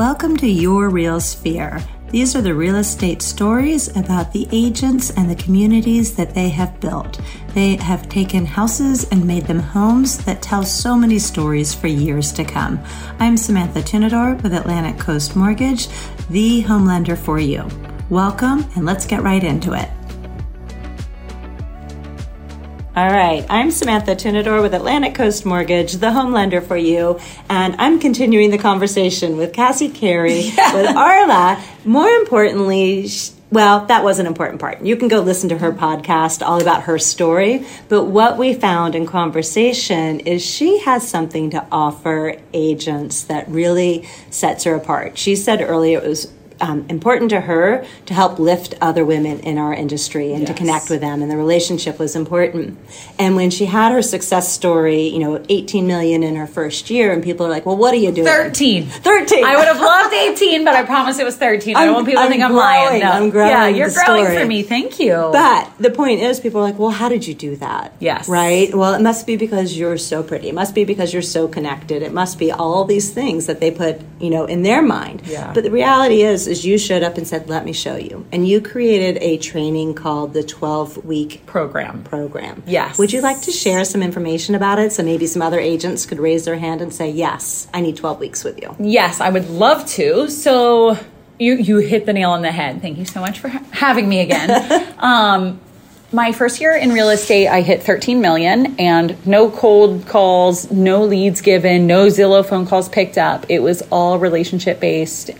Welcome to Your Real Sphere. These are the real estate stories about the agents and the communities that they have built. They have taken houses and made them homes that tell so many stories for years to come. I'm Samantha Tunador with Atlantic Coast Mortgage, the home lender for you. Welcome, and let's get right into it. All right, I'm Samantha Tunador with Atlantic Coast Mortgage, the home lender for you, and I'm continuing the conversation with Casi Carey, with RLAH. More importantly, well, that was an important part. You can go listen to her podcast all about her story, but what we found in conversation is she has something to offer agents that really sets her apart. She said earlier it was important to her to help lift other women in our industry and to connect with them, and the relationship was important. And when she had her success story, you know, 18 million in her first year, and people are like, well, what are you doing? 13. I would have loved 18, but I promise it was 13. I don't want people to think I'm lying. No. I'm growing. Yeah, you're growing story. For me. Thank you. But the point is, people are like, well, how did you do that? Yes. Right? Well, it must be because you're so pretty. It must be because you're so connected. It must be all these things that they put, you know, in their mind. Yeah. But the reality is you showed up and said, let me show you. And you created a training called the 12-week program. Yes. Would you like to share some information about it so maybe some other agents could raise their hand and say, yes, I need 12 weeks with you? Yes, I would love to. So you hit the nail on the head. Thank you so much for having me again. My first year in real estate, I hit 13 million and no cold calls, no leads given, no Zillow phone calls picked up. It was all relationship based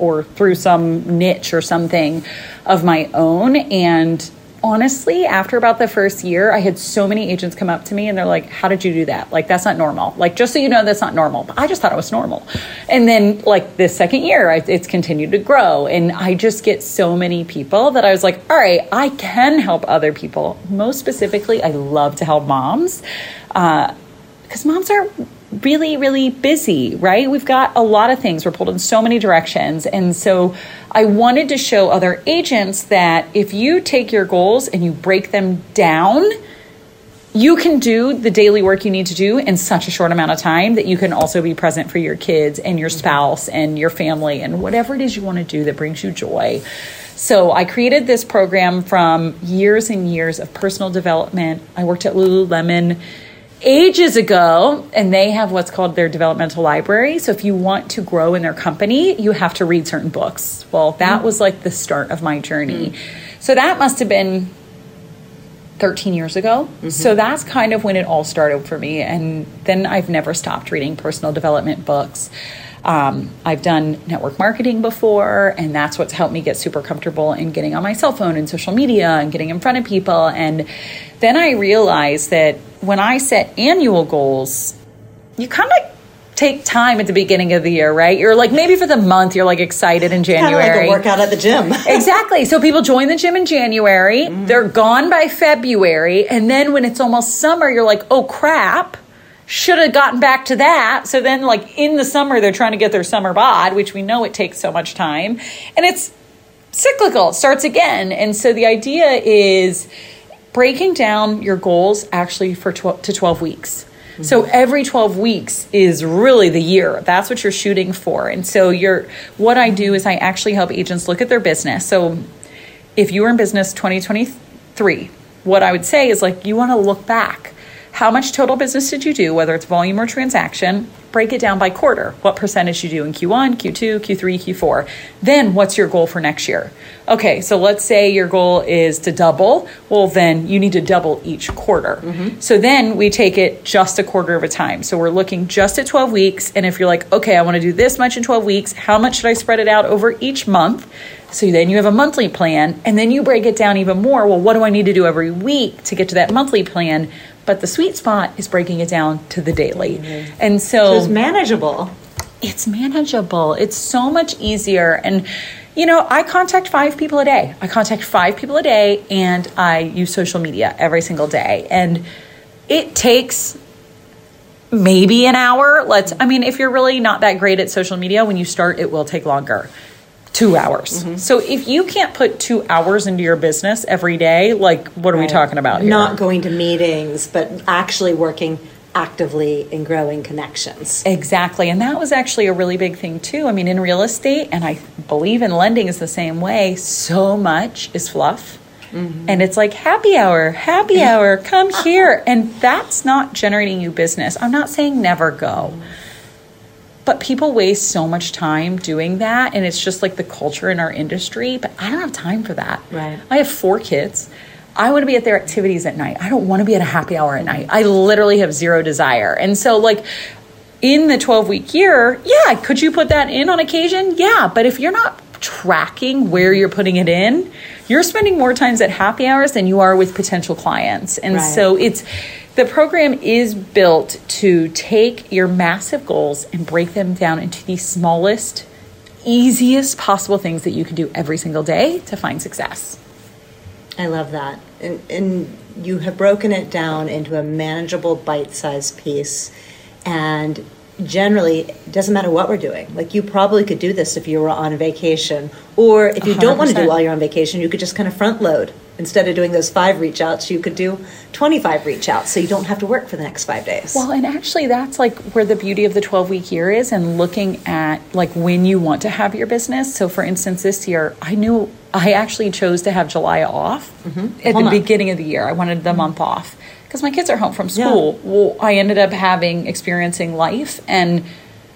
or through some niche or something of my own. And honestly, after about the first year, I had so many agents come up to me and they're like, how did you do that? Like, that's not normal. Like, just so you know, that's not normal. But I just thought it was normal. And then like this second year, it's continued to grow. And I just get so many people that I was like, all right, I can help other people. Most specifically, I love to help moms because moms are really, really busy, right? We've got a lot of things. We're pulled in so many directions. And so I wanted to show other agents that if you take your goals and you break them down, you can do the daily work you need to do in such a short amount of time that you can also be present for your kids and your spouse and your family and whatever it is you want to do that brings you joy. So I created this program from years and years of personal development. I worked at Lululemon ages ago, and they have what's called their developmental library. So if you want to grow in their company, you have to read certain books. Well, that was like the start of my journey. So that must have been 13 years ago. So that's kind of when it all started for me. And then I've never stopped reading personal development books. I've done network marketing before, and that's what's helped me get super comfortable in getting on my cell phone and social media and getting in front of people. And then I realized that when I set annual goals, you kind of take time at the beginning of the year, right? You're like, maybe for the month, you're like excited in January. Kind of like a workout at the gym. Exactly. So people join the gym in January, they're gone by February. And then when it's almost summer, you're like, oh crap. Should have gotten back to that. So then like in the summer, they're trying to get their summer bod, which we know it takes so much time. And it's cyclical. It starts again. And so the idea is breaking down your goals actually for 12 weeks. So every 12 weeks is really the year. That's what you're shooting for. And so what I do is I actually help agents look at their business. So if you were in business 2023, what I would say is like, you want to look back. How much total business did you do, whether it's volume or transaction? Break it down by quarter. What percentage you do in Q1, Q2, Q3, Q4. Then what's your goal for next year? Okay, so let's say your goal is to double. Well, then you need to double each quarter. So then we take it just a quarter of a time. So we're looking just at 12 weeks. And if you're like, okay, I want to do this much in 12 weeks, how much should I spread it out over each month? So then you have a monthly plan, and then you break it down even more. Well, what do I need to do every week to get to that monthly plan? But the sweet spot is breaking it down to the daily. And so it's manageable. It's so much easier. And, you know, I contact 5 people a day. And I use social media every single day. And it takes maybe an hour. If you're really not that great at social media, when you start, it will take longer. 2 hours. So if you can't put 2 hours into your business every day, like what are we talking about here? Not going to meetings, but actually working actively and growing connections. Exactly. And that was actually a really big thing too. I mean, in real estate, and I believe in lending is the same way, so much is fluff. Mm-hmm. And it's like happy hour, come here. And that's not generating you business. I'm not saying never go. But people waste so much time doing that. And it's just like the culture in our industry. But I don't have time for that. Right. I have 4 kids. I want to be at their activities at night. I don't want to be at a happy hour at night. I literally have zero desire. And so like in the 12-week year, yeah, could you put that in on occasion? Yeah. But if you're not tracking where you're putting it in, you're spending more times at happy hours than you are with potential clients. And so it's... the program is built to take your massive goals and break them down into the smallest, easiest possible things that you can do every single day to find success. I love that. And you have broken it down into a manageable bite-sized piece. And generally, it doesn't matter what we're doing. Like you probably could do this if you were on vacation. Or if you 100%. Don't want to do it while you're on vacation, you could just kind of front load. Instead of doing those 5 reach outs, you could do 25 reach outs, so you don't have to work for the next 5 days. Well, and actually that's like where the beauty of the 12-week year is, and looking at like when you want to have your business. So for instance, this year, I actually chose to have July off at the beginning of the year. I wanted the month off because my kids are home from school. Yeah. Well, I ended up experiencing life, and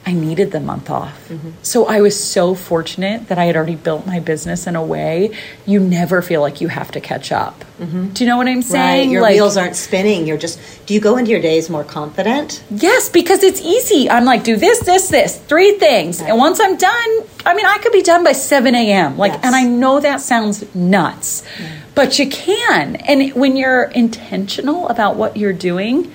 I needed the month off. Mm-hmm. So I was so fortunate that I had already built my business in a way you never feel like you have to catch up. Mm-hmm. Do you know what I'm saying? Right. Your wheels aren't spinning. Do you go into your days more confident? Yes, because it's easy. I'm like, do this, 3 things. Right. And once I'm done, I mean, I could be done by 7 a.m. And I know that sounds nuts, but you can. And when you're intentional about what you're doing,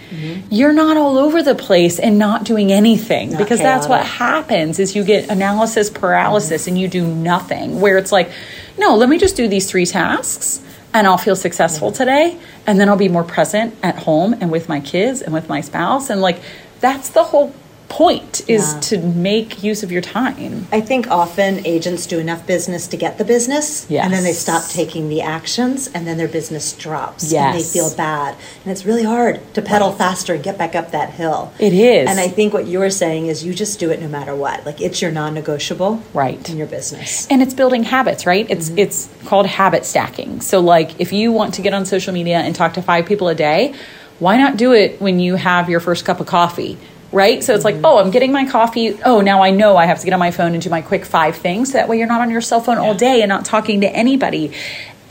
you're not all over the place and not doing anything, because that's what happens is you get analysis paralysis and you do nothing, where it's like, no, let me just do these 3 tasks and I'll feel successful today. And then I'll be more present at home and with my kids and with my spouse. And like, that's the whole point is to make use of your time. I think often agents do enough business to get the business, and then they stop taking the actions, and then their business drops, and they feel bad. And it's really hard to pedal faster and get back up that hill. It is. And I think what you're saying is you just do it no matter what. Like it's your non-negotiable in your business. And it's building habits, right? It's called habit stacking. So like if you want to get on social media and talk to 5 people a day, why not do it when you have your first cup of coffee? Right? So it's like, oh, I'm getting my coffee. Oh, now I know I have to get on my phone and do my quick 5 things. So that way you're not on your cell phone all day and not talking to anybody.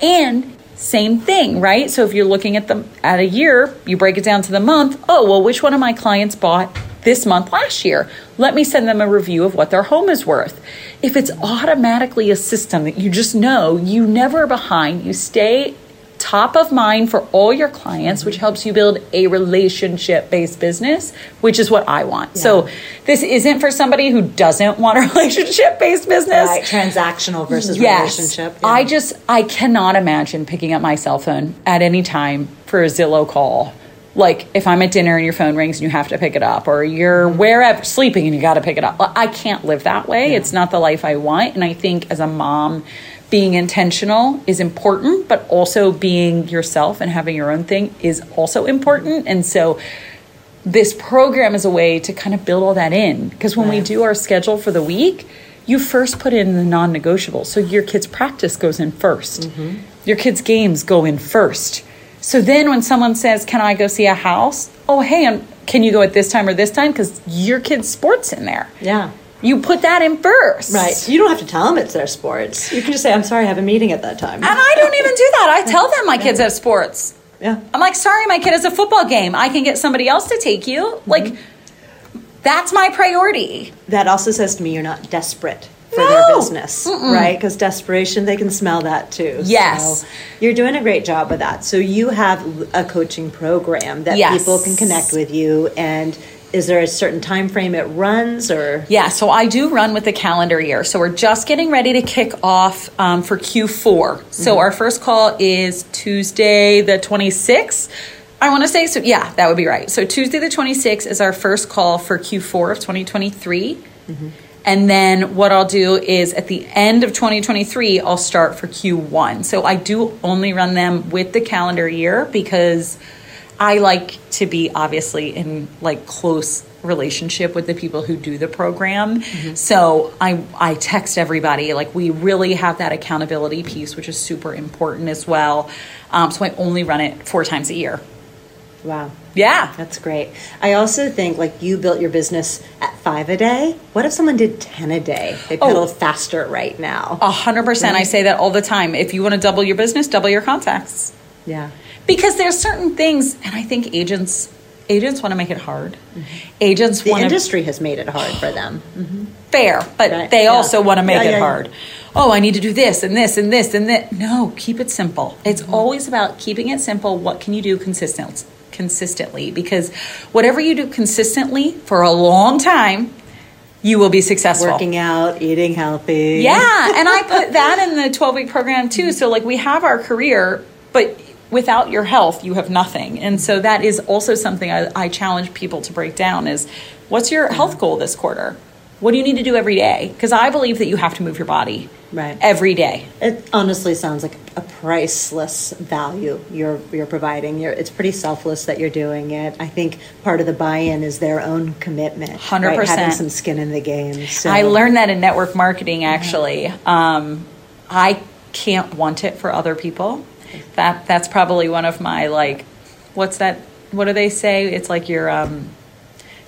And same thing, right? So if you're looking at a year, you break it down to the month. Oh, well, which one of my clients bought this month last year? Let me send them a review of what their home is worth. If it's automatically a system that you just know, you never are behind, you stay top of mind for all your clients, which helps you build a relationship-based business, which is what I want. Yeah. So this isn't for somebody who doesn't want a relationship-based business. Right. Transactional versus relationship. Yeah. I cannot imagine picking up my cell phone at any time for a Zillow call. Like if I'm at dinner and your phone rings and you have to pick it up, or you're wherever sleeping and you got to pick it up. I can't live that way. Yeah. It's not the life I want. And I think as a mom, being intentional is important, but also being yourself and having your own thing is also important. And so this program is a way to kind of build all that in. Because when we do our schedule for the week, you first put in the non-negotiable. So your kids' practice goes in first. Mm-hmm. Your kids' games go in first. So then when someone says, can I go see a house? Oh, hey, can you go at this time or this time? Because your kids' sports in there. Yeah. You put that in first. Right. You don't have to tell them it's their sports. You can just say, I'm sorry, I have a meeting at that time. And I don't even do that. I tell them my kids have sports. Yeah. I'm like, sorry, my kid has a football game. I can get somebody else to take you. Mm-hmm. Like, that's my priority. That also says to me you're not desperate for their business, right? Because desperation, they can smell that too. Yes. So you're doing a great job with that. So you have a coaching program that people can connect with you, and is there a certain time frame it runs or? Yeah, so I do run with the calendar year. So we're just getting ready to kick off for Q4. So our first call is Tuesday the 26th. I want to say, so yeah, that would be right. So Tuesday the 26th is our first call for Q4 of 2023. Mm-hmm. And then what I'll do is at the end of 2023, I'll start for Q1. So I do only run them with the calendar year because I like to be obviously in like close relationship with the people who do the program. Mm-hmm. So I text everybody. Like, we really have that accountability piece, which is super important as well. So I only run it 4 times a year. Wow. Yeah. That's great. I also think, like, you built your business at 5 a day. What if someone did 10 a day? They pedal faster right now. 100%. I say that all the time. If you want to double your business, double your contacts. Yeah. Because there's certain things, and I think agents want to make it hard. Mm-hmm. Industry has made it hard for them. Mm-hmm. Fair, but right. They also want to make it hard. Oh, I need to do this and this and this and that. No, keep it simple. It's always about keeping it simple. What can you do consistently? Because whatever you do consistently for a long time, you will be successful. Working out, eating healthy. Yeah, and I put that in the 12-week program too. So, like, we have our career, but without your health, you have nothing. And so that is also something I challenge people to break down is, what's your health goal this quarter? What do you need to do every day? Because I believe that you have to move your body every day. It honestly sounds like a priceless value you're providing. It's pretty selfless that you're doing it. I think part of the buy-in is their own commitment. 100%. Right? Having some skin in the game. So. I learned that in network marketing, actually. Yeah. I can't want it for other people. That's probably one of my, like, what's that? What do they say? It's like your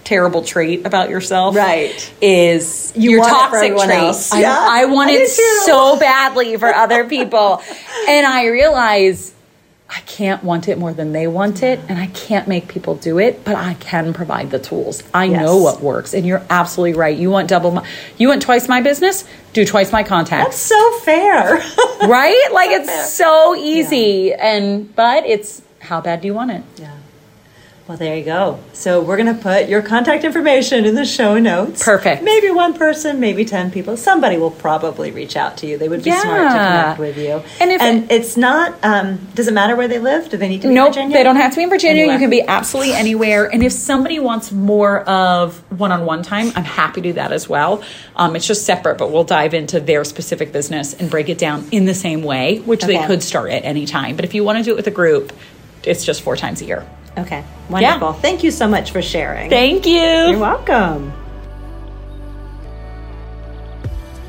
terrible trait about yourself, right? Is your toxic trait? Yeah. I want it so badly for other people, and I realize I can't want it more than they want it, and I can't make people do it, but I can provide the tools. I know what works, and you're absolutely right. You want you want twice my business? Do twice my contacts. That's so fair. Right? Like, it's so easy, but it's how bad do you want it? Yeah. Well, there you go. So we're going to put your contact information in the show notes. Perfect. Maybe one person, maybe 10 people. Somebody will probably reach out to you. They would be smart to connect with you. And it's not, does it matter where they live? Do they need to be in Virginia? Nope, they don't have to be in Virginia. Anywhere. You can be absolutely anywhere. And if somebody wants more of one-on-one time, I'm happy to do that as well. It's just separate, but we'll dive into their specific business and break it down in the same way, which they could start at any time. But if you want to do it with a group, it's just 4 times a year. Okay. Wonderful. Yeah. Thank you so much for sharing. Thank you. You're welcome.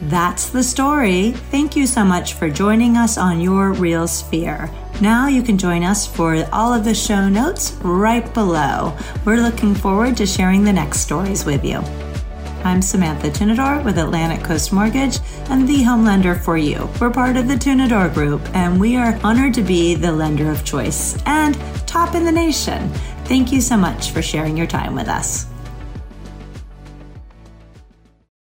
That's the story. Thank you so much for joining us on Your Real Sphere. Now you can join us for all of the show notes right below. We're looking forward to sharing the next stories with you. I'm Samantha Tunador with Atlantic Coast Mortgage and the home lender for you. We're part of the Tunador Group, and we are honored to be the lender of choice and top in the nation. Thank you so much for sharing your time with us.